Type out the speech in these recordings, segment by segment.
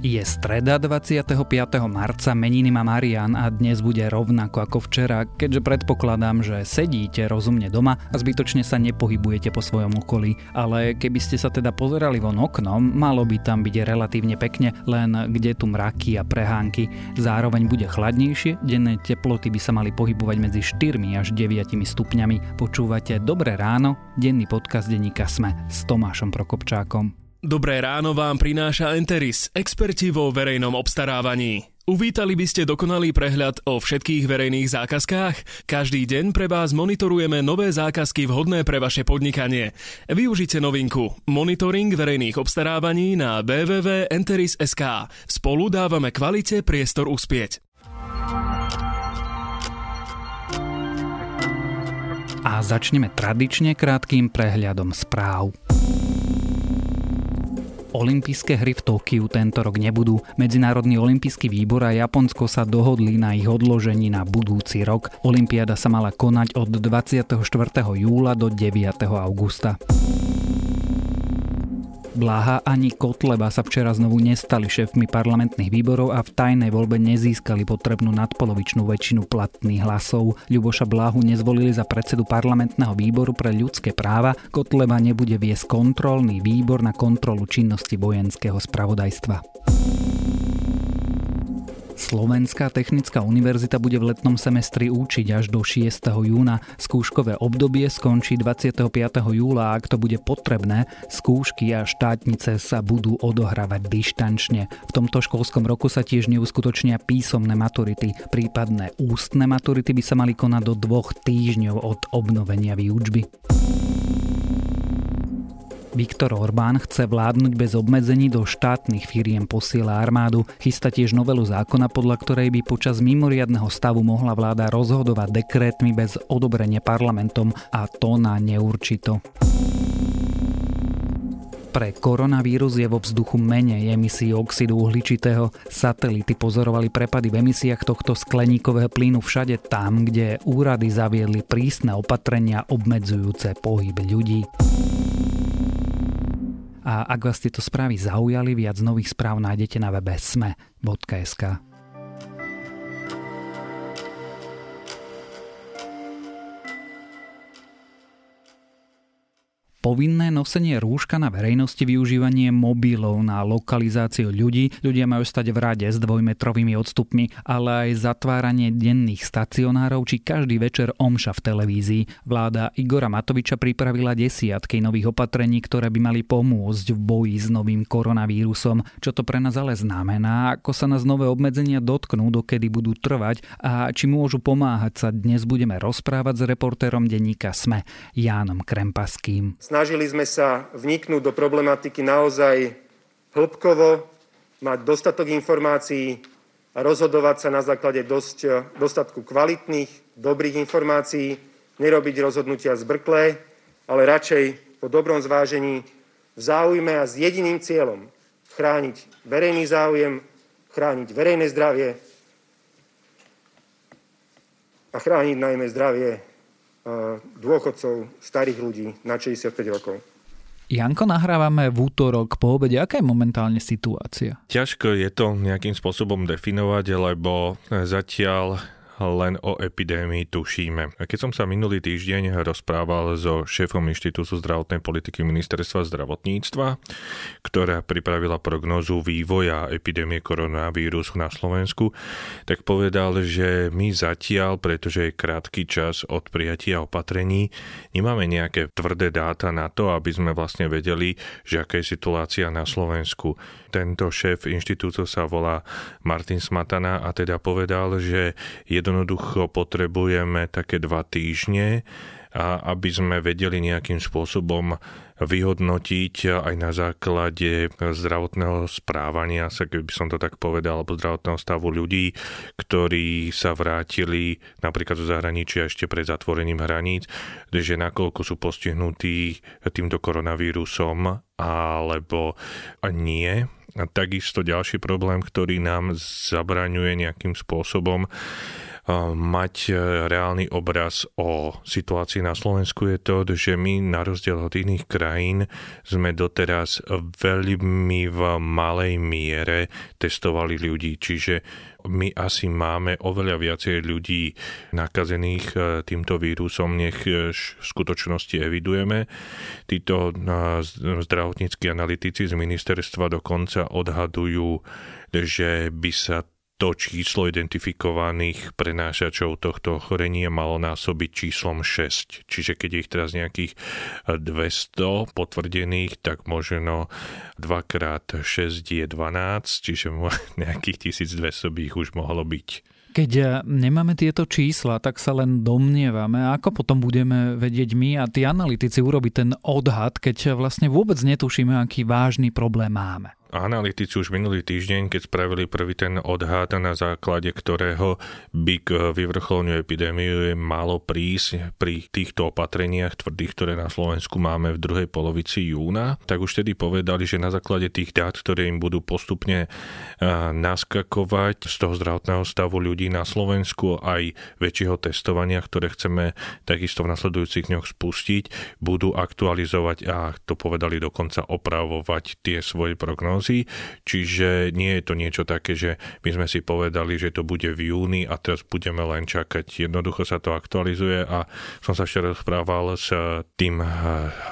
Je streda 25. marca, meniny má Marian a dnes bude rovnako ako včera, keďže predpokladám, že sedíte rozumne doma a zbytočne sa nepohybujete po svojom okolí. Ale keby ste sa teda pozerali von oknom, malo by tam byť relatívne pekne, len kde tu mraky a prehánky. Zároveň bude chladnejšie, denné teploty by sa mali pohybovať medzi 4 až 9 stupňami. Počúvate Dobré ráno, denný podcast denníka SME s Tomášom Prokopčákom. Dobré ráno vám prináša Enteris, experti vo verejnom obstarávaní. Uvítali by ste dokonalý prehľad o všetkých verejných zákazkách? Každý deň pre vás monitorujeme nové zákazky vhodné pre vaše podnikanie. Využite novinku Monitoring verejných obstarávaní na www.enteris.sk. Spolu dávame kvalite priestor uspieť. A začneme tradične krátkým prehľadom správ. Olympijské hry v Tokiu tento rok nebudú. Medzinárodný olympijský výbor a Japonsko sa dohodli na ich odložení na budúci rok. Olympiáda sa mala konať od 24. júla do 9. augusta. Bláha ani Kotleba sa včera znovu nestali šéfmi parlamentných výborov a v tajnej voľbe nezískali potrebnú nadpolovičnú väčšinu platných hlasov. Ľuboša Bláhu nezvolili za predsedu parlamentného výboru pre ľudské práva, Kotleba nebude viesť kontrolný výbor na kontrolu činnosti vojenského spravodajstva. Slovenská technická univerzita bude v letnom semestri učiť až do 6. júna. Skúškové obdobie skončí 25. júla a ak to bude potrebné, skúšky a štátnice sa budú odohrávať dištančne. V tomto školskom roku sa tiež neuskutočnia písomné maturity. Prípadné ústne maturity by sa mali konať do 2 týždňov od obnovenia výučby. Viktor Orbán chce vládnuť bez obmedzení, do štátnych firiem posiela armádu. Chystá tiež novelu zákona, podľa ktorej by počas mimoriadneho stavu mohla vláda rozhodovať dekrétmi bez odobrenia parlamentom, a to na neurčito. Pre koronavírus je vo vzduchu menej emisí oxidu uhličitého. Satelity pozorovali prepady v emisiách tohto skleníkového plynu všade tam, kde úrady zaviedli prísne opatrenia obmedzujúce pohyb ľudí. A ak vás tieto správy zaujali, viac nových správ nájdete na webe sme.sk. Povinné nosenie rúška na verejnosti, využívanie mobilov na lokalizáciu ľudí, ľudia majú stať v rade s 2-metrovými odstupmi, ale aj zatváranie denných stacionárov či každý večer omša v televízii. Vláda Igora Matoviča pripravila desiatky nových opatrení, ktoré by mali pomôcť v boji s novým koronavírusom. Čo to pre nás ale znamená, ako sa nás nové obmedzenia dotknú, dokedy budú trvať a či môžu pomáhať, sa dnes budeme rozprávať s reportérom denníka SME Jánom Krempaským. Snažili sme sa vniknúť do problematiky naozaj hĺbkovo, mať dostatok informácií a rozhodovať sa na základe dostatku kvalitných, dobrých informácií, nerobiť rozhodnutia zbrklé, ale radšej po dobrom zvážení, v záujme a s jediným cieľom chrániť verejný záujem, chrániť verejné zdravie a chrániť najmä zdravie dôchodcov, starých ľudí na 65 rokov. Janko, nahrávame v útorok po obede. Aká je momentálne situácia? Ťažko je to nejakým spôsobom definovať, lebo zatiaľ len o epidémii tušíme. Keď som sa minulý týždeň rozprával so šéfom Inštitútu zdravotnej politiky Ministerstva zdravotníctva, ktorá pripravila prognózu vývoja epidémie koronavírusu na Slovensku, tak povedal, že my zatiaľ, pretože je krátky čas od prijatia opatrení, nemáme nejaké tvrdé dáta na to, aby sme vlastne vedeli, že aká je situácia na Slovensku. Tento šéf inštitútu sa volá Martin Smatana a teda povedal, že jednoducho potrebujeme také 2 týždne, aby sme vedeli nejakým spôsobom vyhodnotiť aj na základe zdravotného správania, keby som to tak povedal, alebo zdravotného stavu ľudí, ktorí sa vrátili napríklad zo zahraničia ešte pred zatvorením hraníc, že nakoľko sú postihnutí týmto koronavírusom alebo nie. A takisto ďalší problém, ktorý nám zabraňuje nejakým spôsobom mať reálny obraz o situácii na Slovensku, je to, že my na rozdiel od iných krajín sme doteraz veľmi v malej miere testovali ľudí. Čiže my asi máme oveľa viacej ľudí nakazených týmto vírusom, nech v skutočnosti evidujeme. Títo zdravotníckí analytici z ministerstva dokonca odhadujú, že by sa to číslo identifikovaných prenášačov tohto ochorenia malo násobiť číslom 6. Čiže keď je ich teraz nejakých 200 potvrdených, tak možno 2x6 je 12, čiže nejakých 1200 by ich už mohlo byť. Keď nemáme tieto čísla, tak sa len domnievame. Ako potom budeme vedieť my a tí analytici urobiť ten odhad, keď vlastne vôbec netušíme, aký vážny problém máme? Analytici už minulý týždeň, keď spravili prvý ten odhad, na základe ktorého by k vyvrcholeniu epidémie malo prísť pri týchto opatreniach tvrdých, ktoré na Slovensku máme v druhej polovici júna, tak už tedy povedali, že na základe tých dát, ktoré im budú postupne naskakovať z toho zdravotného stavu ľudí na Slovensku, aj väčšieho testovania, ktoré chceme takisto v nasledujúcich dňoch spustiť, budú aktualizovať a to povedali dokonca opravovať tie svoje prognózy. Čiže nie je to niečo také, že my sme si povedali, že to bude v júni a teraz budeme len čakať. Jednoducho sa to aktualizuje a som sa včera rozprával s tým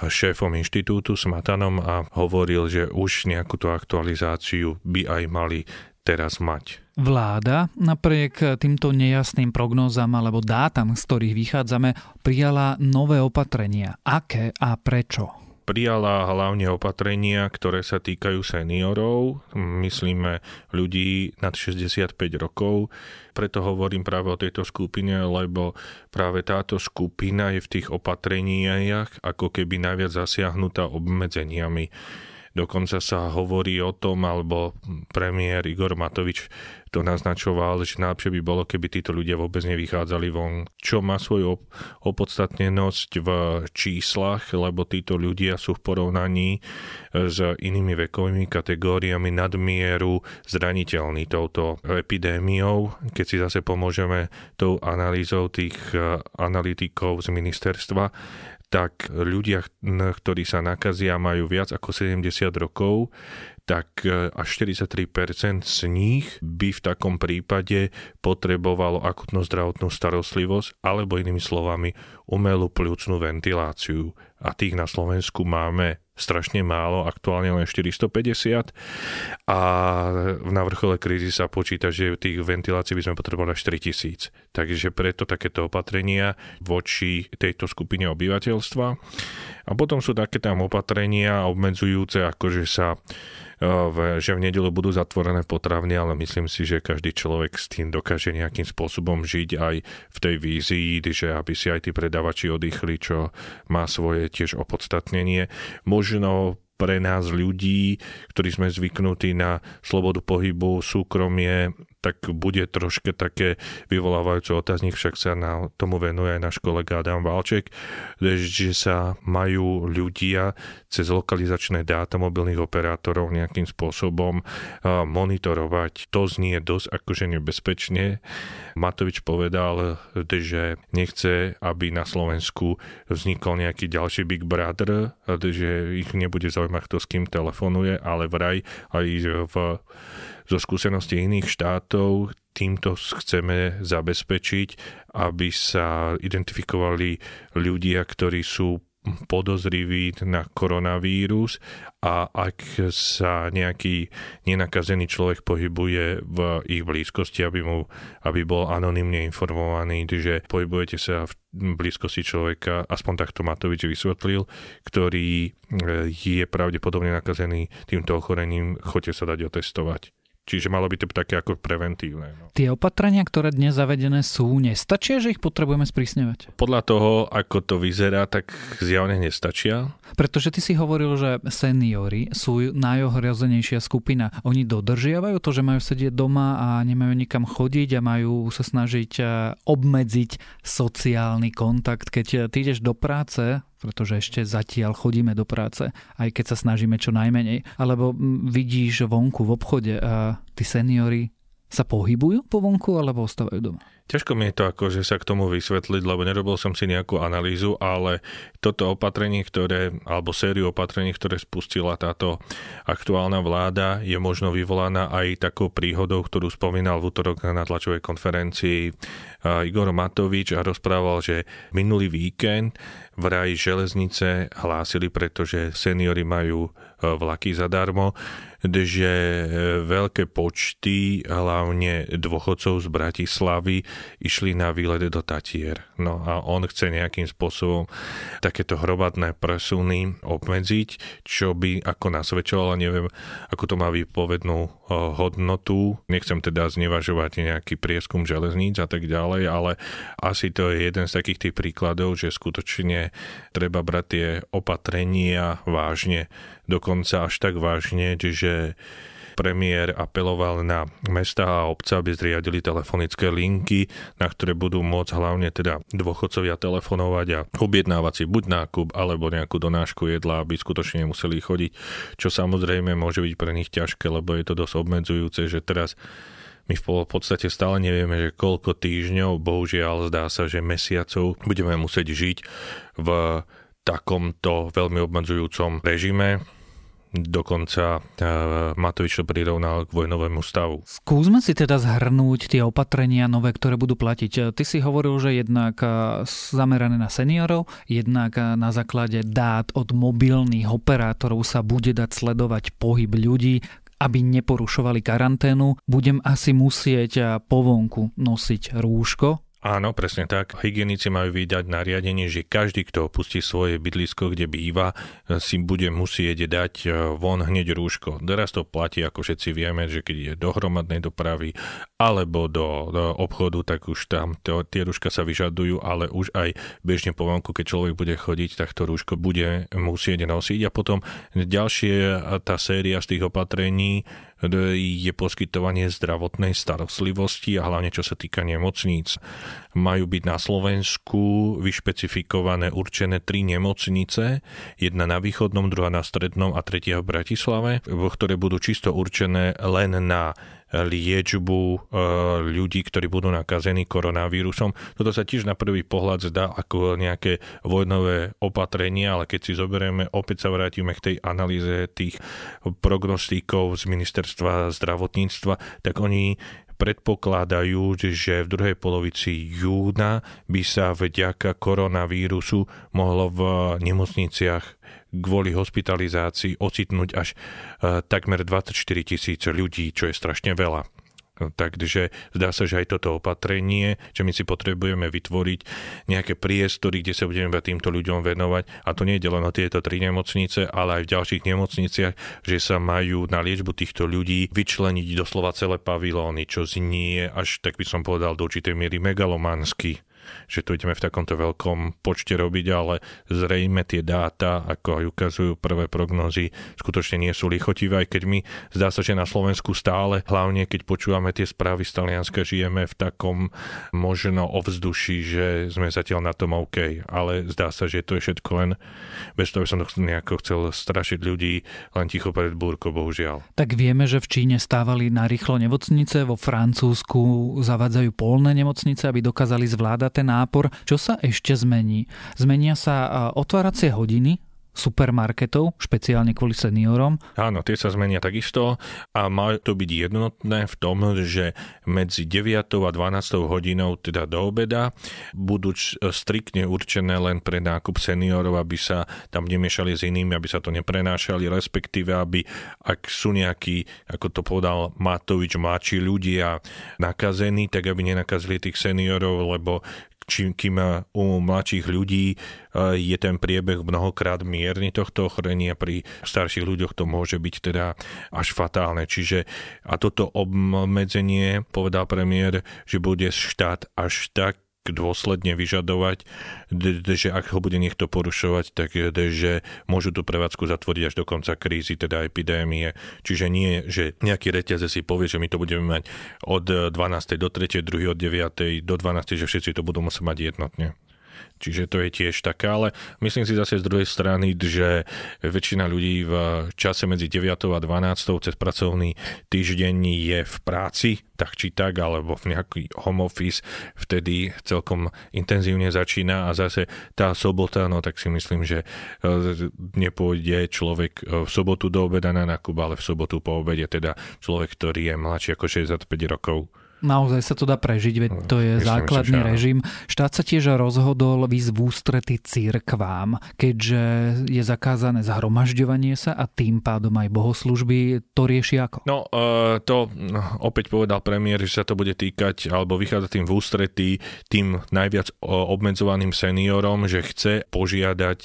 šéfom inštitútu, Smatanom, a hovoril, že už nejakú tú aktualizáciu by aj mali teraz mať. Vláda napriek týmto nejasným prognózam alebo dátam, z ktorých vychádzame, prijala nové opatrenia. Aké a prečo? Prijala hlavne opatrenia, ktoré sa týkajú seniorov, myslíme ľudí nad 65 rokov. Preto hovorím práve o tejto skupine, lebo práve táto skupina je v tých opatreniach ako keby najviac zasiahnutá obmedzeniami. Dokonca sa hovorí o tom, alebo premiér Igor Matovič to naznačoval, že najlepšie by bolo, keby títo ľudia vôbec nevychádzali von. Čo má svoju opodstatnenosť v číslach, lebo títo ľudia sú v porovnaní s inými vekovými kategóriami nadmieru zraniteľní touto epidémiou. Keď si zase pomôžeme tou analýzou tých analytikov z ministerstva, tak ľudia, ktorí sa nakazia, majú viac ako 70 rokov, tak až 43% z nich by v takom prípade potrebovalo akutnú zdravotnú starostlivosť alebo inými slovami umelú pľúcnu ventiláciu. A tých na Slovensku máme strašne málo, aktuálne len 450 a na vrchole krízy sa počíta, že tých ventilácií by sme potrebovali až 3000. Takže preto takéto opatrenia voči tejto skupine obyvateľstva. A potom sú také tam opatrenia obmedzujúce, akože sa že v nedeľu budú zatvorené potravne, ale myslím si, že každý človek s tým dokáže nejakým spôsobom žiť aj v tej vízii, že aby si aj tí predavači oddychli, čo má svoje tiež opodstatnenie. Možno pre nás ľudí, ktorí sme zvyknutí na slobodu pohybu, súkromie, tak bude troške také vyvolávajúce otáznik, však sa na tomu venuje aj náš kolega Adam Valček, že sa majú ľudia cez lokalizačné dáta mobilných operátorov nejakým spôsobom monitorovať. To znie dosť akože nebezpečne. Matovič povedal, že nechce, aby na Slovensku vznikol nejaký ďalší Big Brother, že ich nebude zaujímať, kto s kým telefonuje, ale vraj aj zo skúseností iných štátov týmto chceme zabezpečiť, aby sa identifikovali ľudia, ktorí sú podozriví na koronavírus, a ak sa nejaký nenakazený človek pohybuje v ich blízkosti, aby bol anonymne informovaný, že pohybujete sa v blízkosti človeka, aspoň takto Matovič vysvetlil, ktorý je pravdepodobne nakazený týmto ochorením, choďte sa dať otestovať. Čiže malo by to také ako preventívne. No. Tie opatrenia, ktoré dnes zavedené sú, nestačia, že ich potrebujeme sprísňovať? Podľa toho, ako to vyzerá, tak zjavne nestačia. Pretože ty si hovoril, že seniori sú najohrozenejšia skupina. Oni dodržiavajú to, že majú sedieť doma a nemajú nikam chodiť a majú sa snažiť obmedziť sociálny kontakt. Keď ty ideš do práce, pretože ešte zatiaľ chodíme do práce, aj keď sa snažíme čo najmenej. Alebo vidíš vonku v obchode a tí seniori sa pohybujú po vonku alebo ostávajú doma? Ťažko mi je to akože sa k tomu vysvetliť, lebo nerobil som si nejakú analýzu, ale toto opatrenie, alebo sériu opatrení, ktoré spustila táto aktuálna vláda, je možno vyvolaná aj takou príhodou, ktorú spomínal v utorok na tlačovej konferencii Igor Matovič a rozprával, že minulý víkend vraj železnice hlásili, pretože seniori majú vlaky zadarmo, že veľké počty, hlavne dôchodcov z Bratislavy, išli na výlet do Tatier. No a on chce nejakým spôsobom takéto hromadné presuny obmedziť, čo by ako nasvedčovalo, neviem, ako to má výpovednú hodnotu. Nechcem teda znevažovať nejaký prieskum železníc a tak ďalej, ale asi to je jeden z takých tých príkladov, že skutočne treba brať tie opatrenia vážne, dokonca až tak vážne, že premiér apeloval na mestá a obce, aby zriadili telefonické linky, na ktoré budú môcť hlavne teda dôchodcovia telefonovať a objednávať si buď nákup, alebo nejakú donášku jedla, aby skutočne museli chodiť, čo samozrejme môže byť pre nich ťažké, lebo je to dosť obmedzujúce, že teraz my v podstate stále nevieme, že koľko týždňov, bohužiaľ zdá sa, že mesiacov budeme musieť žiť v takomto veľmi obmedzujúcom režime. Dokonca Matovič to prirovnal k vojnovému stavu. Skúsme si teda zhrnúť tie opatrenia nové, ktoré budú platiť. Ty si hovoril, že jednak zamerané na seniorov, jednak na základe dát od mobilných operátorov sa bude dať sledovať pohyb ľudí, aby neporušovali karanténu. Budem asi musieť po vonku nosiť rúško. Áno, presne tak. Hygienici majú vydať nariadenie, že každý, kto opustí svoje bydlisko, kde býva, si bude musieť dať von hneď rúško. Teraz to platí, ako všetci vieme, že keď ide do hromadnej dopravy alebo do obchodu, tak už tam tie rúška sa vyžadujú, ale už aj bežne po vonku, keď človek bude chodiť, tak to rúško bude musieť nosiť. A potom ďalšie, tá séria z tých opatrení je poskytovanie zdravotnej starostlivosti a hlavne čo sa týka nemocníc. Majú byť na Slovensku vyšpecifikované určené 3 nemocnice, jedna na Východnom, druhá na Strednom a tretia v Bratislave, ktoré budú čisto určené len na liečbu ľudí, ktorí budú nakazení koronavírusom. Toto sa tiež na prvý pohľad zdá ako nejaké vojnové opatrenia, ale keď si zoberieme, opäť sa vrátime k tej analýze tých prognostíkov z ministerstva zdravotníctva, tak oni predpokladajú, že v druhej polovici júna by sa vďaka koronavírusu mohlo v nemocniciach kvôli hospitalizácii ocitnúť až takmer 24 000 ľudí, čo je strašne veľa. Takže zdá sa, že aj toto opatrenie, že my si potrebujeme vytvoriť nejaké priestory, kde sa budeme týmto ľuďom venovať. A to nie je len o tieto 3 nemocnice, ale aj v ďalších nemocniciach, že sa majú na liečbu týchto ľudí vyčleniť doslova celé pavilóny, čo znie až, tak by som povedal, do určitej miery megalománsky, že to ideme v takomto veľkom počte robiť, ale zrejme tie dáta, ako aj ukazujú prvé prognozy, skutočne nie sú lichotivé, aj keď my zdá sa, že na Slovensku stále, hlavne keď počúvame tie správy z Talianska, žijeme v takom možno ovzduši, že sme zatiaľ na tom OK, ale zdá sa, že to je všetko len, bez toho som to nejako chcel strašiť ľudí, len ticho pred búrkou, bohužiaľ. Tak vieme, že v Číne stávali narýchlo nemocnice, vo Francúzsku zavádzajú polné nemocnice, aby dokázali zvládať ten nápor. Čo sa ešte zmení? Zmenia sa otváracie hodiny supermarketov, špeciálne kvôli seniorom. Áno, tie sa zmenia takisto a má to byť jednotné v tom, že medzi 9. a 12. hodinou, teda do obeda, budú striktne určené len pre nákup seniorov, aby sa tam nemiešali s inými, aby sa to neprenášali, respektíve, aby ak sú nejakí, ako to povedal Matovič, mladší ľudia nakazení, tak aby nenakazili tých seniorov, lebo kým u mladších ľudí je ten priebeh mnohokrát mierny tohto ochorenia, pri starších ľuďoch to môže byť teda až fatálne. Čiže a toto obmedzenie, povedal premiér, že bude štát až tak dôsledne vyžadovať, že ak ho bude niekto porušovať, tak že môžu tú prevádzku zatvoriť až do konca krízy, teda epidémie. Čiže nie, že nejaký reťazec si povie, že my to budeme mať od 12. do 3., druhý od 9. do 12., že všetci to budú musieť mať jednotne. Čiže to je tiež také, ale myslím si zase z druhej strany, že väčšina ľudí v čase medzi 9. a 12. cez pracovný týždeň je v práci, tak či tak, alebo v nejaký home office, vtedy celkom intenzívne začína a zase tá sobota, no tak si myslím, že nepôjde človek v sobotu do obeda na nákup, ale v sobotu po obede, teda človek, ktorý je mladší ako 65 rokov. Naozaj sa to dá prežiť, veď to je základný režim. Štát sa tiež rozhodol ísť v ústrety cirkvám, keďže je zakázané zhromažďovanie sa a tým pádom aj bohoslužby. To rieši ako? No, to opäť povedal premiér, že sa to bude týkať, alebo vychádza tým v ústretí tým najviac obmedzovaným seniorom, že chce požiadať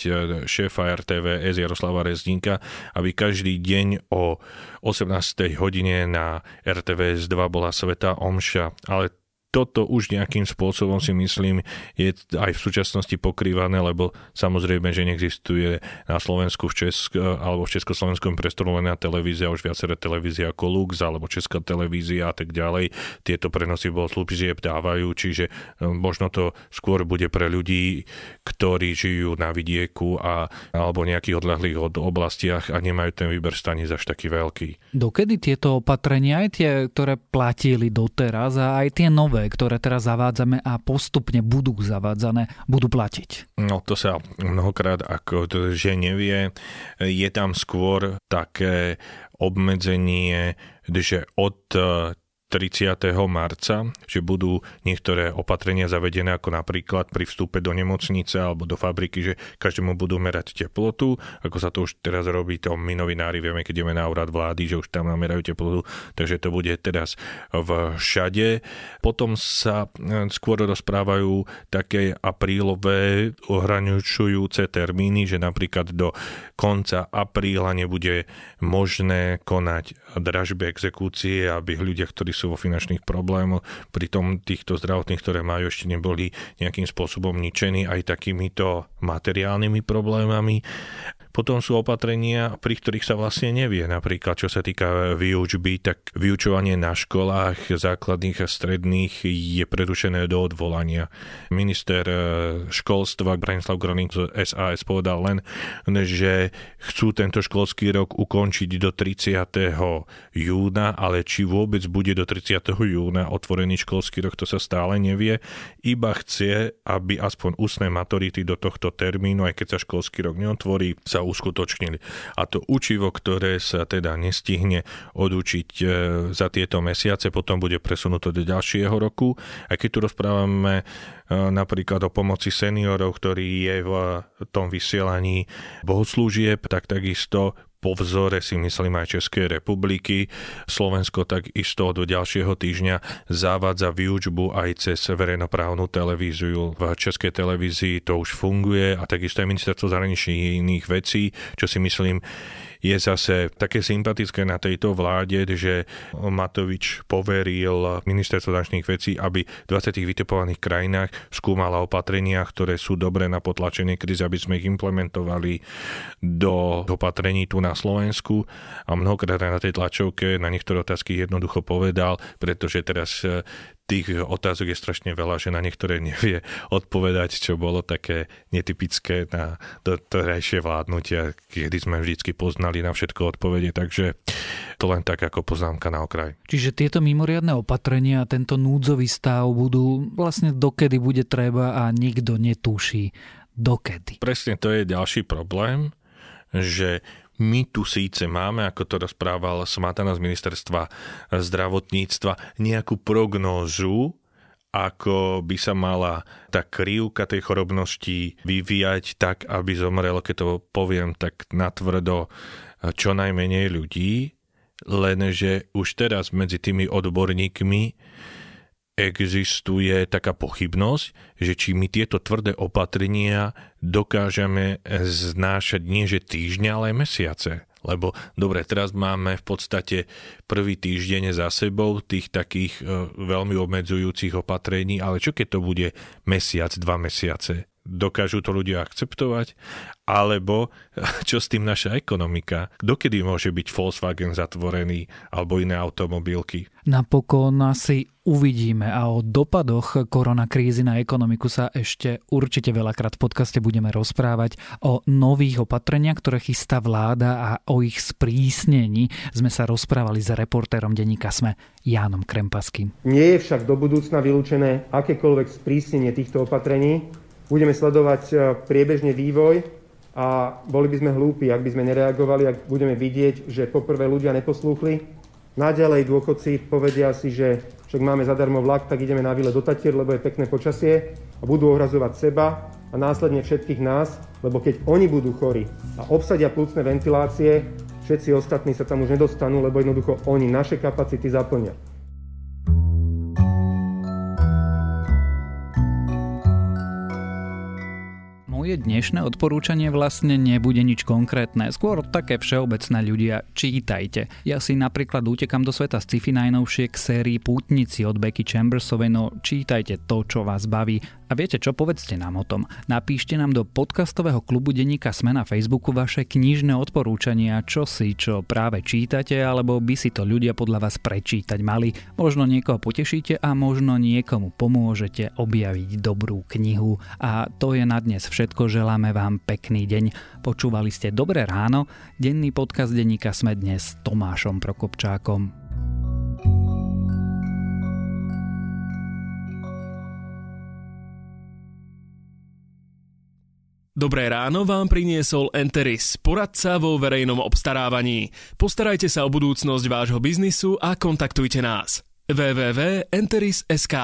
šéfa RTVS Jaroslava Rezníka, aby každý deň o 18. hodine na RTVS2 bola svätá omša. Ale toto už nejakým spôsobom si myslím je aj v súčasnosti pokrývané, lebo samozrejme, že neexistuje na Slovensku alebo v Československom prestore len televízia, už viaceré televízie ako Lux alebo Česká televízia a tak ďalej. Tieto prenosy bohoslúžieb dávajú, čiže možno to skôr bude pre ľudí, ktorí žijú na vidieku alebo nejakých odľahlých oblastiach a nemajú ten výber staníc až taký veľký. Dokedy tieto opatrenia, aj tie, ktoré platili doteraz a aj tie nové, ktoré teraz zavádzame a postupne budú zavádzané, budú platiť? No to sa mnohokrát že nevie. Je tam skôr také obmedzenie, že od 30. marca, že budú niektoré opatrenia zavedené, ako napríklad pri vstupe do nemocnice alebo do fabriky, že každému budú merať teplotu, ako sa to už teraz robí, to my novinári vieme, keď ideme na úrad vlády, že už tam namerajú teplotu, takže to bude teraz všade. Potom sa skôr rozprávajú také aprílové ohraňujúce termíny, že napríklad do konca apríla nebude možné konať dražby, exekúcie, aby ľudia, ktorí sú vo finančných problémoch, pritom týchto zdravotných, ktoré majú, ešte neboli nejakým spôsobom ničení aj takýmito materiálnymi problémami. Potom sú opatrenia, pri ktorých sa vlastne nevie. Napríklad, čo sa týka výučby, tak vyučovanie na školách základných a stredných je prerušené do odvolania. Minister školstva Branislav Gröhling z SAS povedal len, že chcú tento školský rok ukončiť do 30. júna, ale či vôbec bude do 30. júna otvorený školský rok, to sa stále nevie. Iba chce, aby aspoň ústne maturity do tohto termínu, aj keď sa školský rok neotvorí, sa uskutočnili. A to učivo, ktoré sa teda nestihne odučiť za tieto mesiace, potom bude presunuté do ďalšieho roku. A keď tu rozprávame napríklad o pomoci seniorov, ktorý je v tom vysielaní bohoslúžieb, tak takisto po vzore si myslím aj Českej republiky. Slovensko takisto do ďalšieho týždňa zavádza výučbu aj cez verejnoprávnu televíziu. V Českej televízii to už funguje a takisto aj ministerstvo zahraničných vecí, čo si myslím je zase také sympatické na tejto vláde, že Matovič poveril ministerstvo zahraničných vecí, aby v 20 vytipovaných krajinách skúmala opatrenia, ktoré sú dobré na potlačenie krízy, aby sme ich implementovali do opatrení tu na Slovensku. A mnohokrát na tej tlačovke na niektoré otázky jednoducho povedal, pretože teraz tých otázok je strašne veľa, že na niektoré nevie odpovedať, čo bolo také netypické na doterajšie vládnutia, kedy sme vždycky poznali na všetko odpovede, takže to len tak ako poznámka na okraj. Čiže tieto mimoriadne opatrenia, tento núdzový stav budú vlastne dokedy bude treba a nikto netuší dokedy. Presne to je ďalší problém, že my tu síce máme, ako to rozprával Smatana z ministerstva zdravotníctva, nejakú prognózu, ako by sa mala tá krivka tej chorobnosti vyvíjať tak, aby zomrelo, keď to poviem tak natvrdo, čo najmenej ľudí, lenže už teraz medzi tými odborníkmi existuje taká pochybnosť, že či my tieto tvrdé opatrenia dokážeme znášať nie že týždňa, ale aj mesiace. Lebo dobre, teraz máme v podstate prvý týždeň za sebou tých takých veľmi obmedzujúcich opatrení, ale čo keď to bude mesiac, 2 mesiace? Dokážu to ľudia akceptovať? alebo čo s tým naša ekonomika? Dokedy môže byť Volkswagen zatvorený alebo iné automobilky? Napokon asi uvidíme a o dopadoch koronakrízy na ekonomiku sa ešte určite veľakrát v podcaste budeme rozprávať, o nových opatreniach, ktoré chystá vláda a o ich sprísnení sme sa rozprávali s reportérom denníka SME Jánom Krempaským. Nie je však do budúcna vylúčené akékoľvek sprísnenie týchto opatrení. Budeme sledovať priebežne vývoj a boli by sme hlúpi, ak by sme nereagovali, ak budeme vidieť, že poprvé ľudia neposlúchli. Naďalej dôchodci povedia si, že však máme zadarmo vlak, tak ideme na výlet do Tatier, lebo je pekné počasie, a budú ohrazovať seba a následne všetkých nás, lebo keď oni budú chorí a obsadia pľúcne ventilácie, všetci ostatní sa tam už nedostanú, lebo jednoducho oni naše kapacity zaplnia. Moje dnešné odporúčanie vlastne nebude nič konkrétne, skôr také všeobecné. Ľudia, čítajte. Ja si napríklad utekam do sveta sci-fi najnovšie k sérii Pútnici od Becky Chambersovej, no čítajte to, čo vás baví. A viete čo, povedzte nám o tom. Napíšte nám do podcastového klubu denníka SME na Facebooku vaše knižné odporúčania, čo si, čo práve čítate, alebo by si to ľudia podľa vás prečítať mali. Možno niekoho potešíte a možno niekomu pomôžete objaviť dobrú knihu. A to je na dnes všetko. Želáme vám pekný deň. Počúvali ste Dobré ráno, denný podcast denníka SME dnes s Tomášom Prokopčákom. Dobré ráno vám priniesol Enteris, poradca vo verejnom obstarávaní. Postarajte sa o budúcnosť vášho biznisu a kontaktujte nás. www.enteris.sk.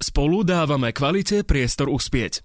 Spolu dávame kvalite priestor uspieť.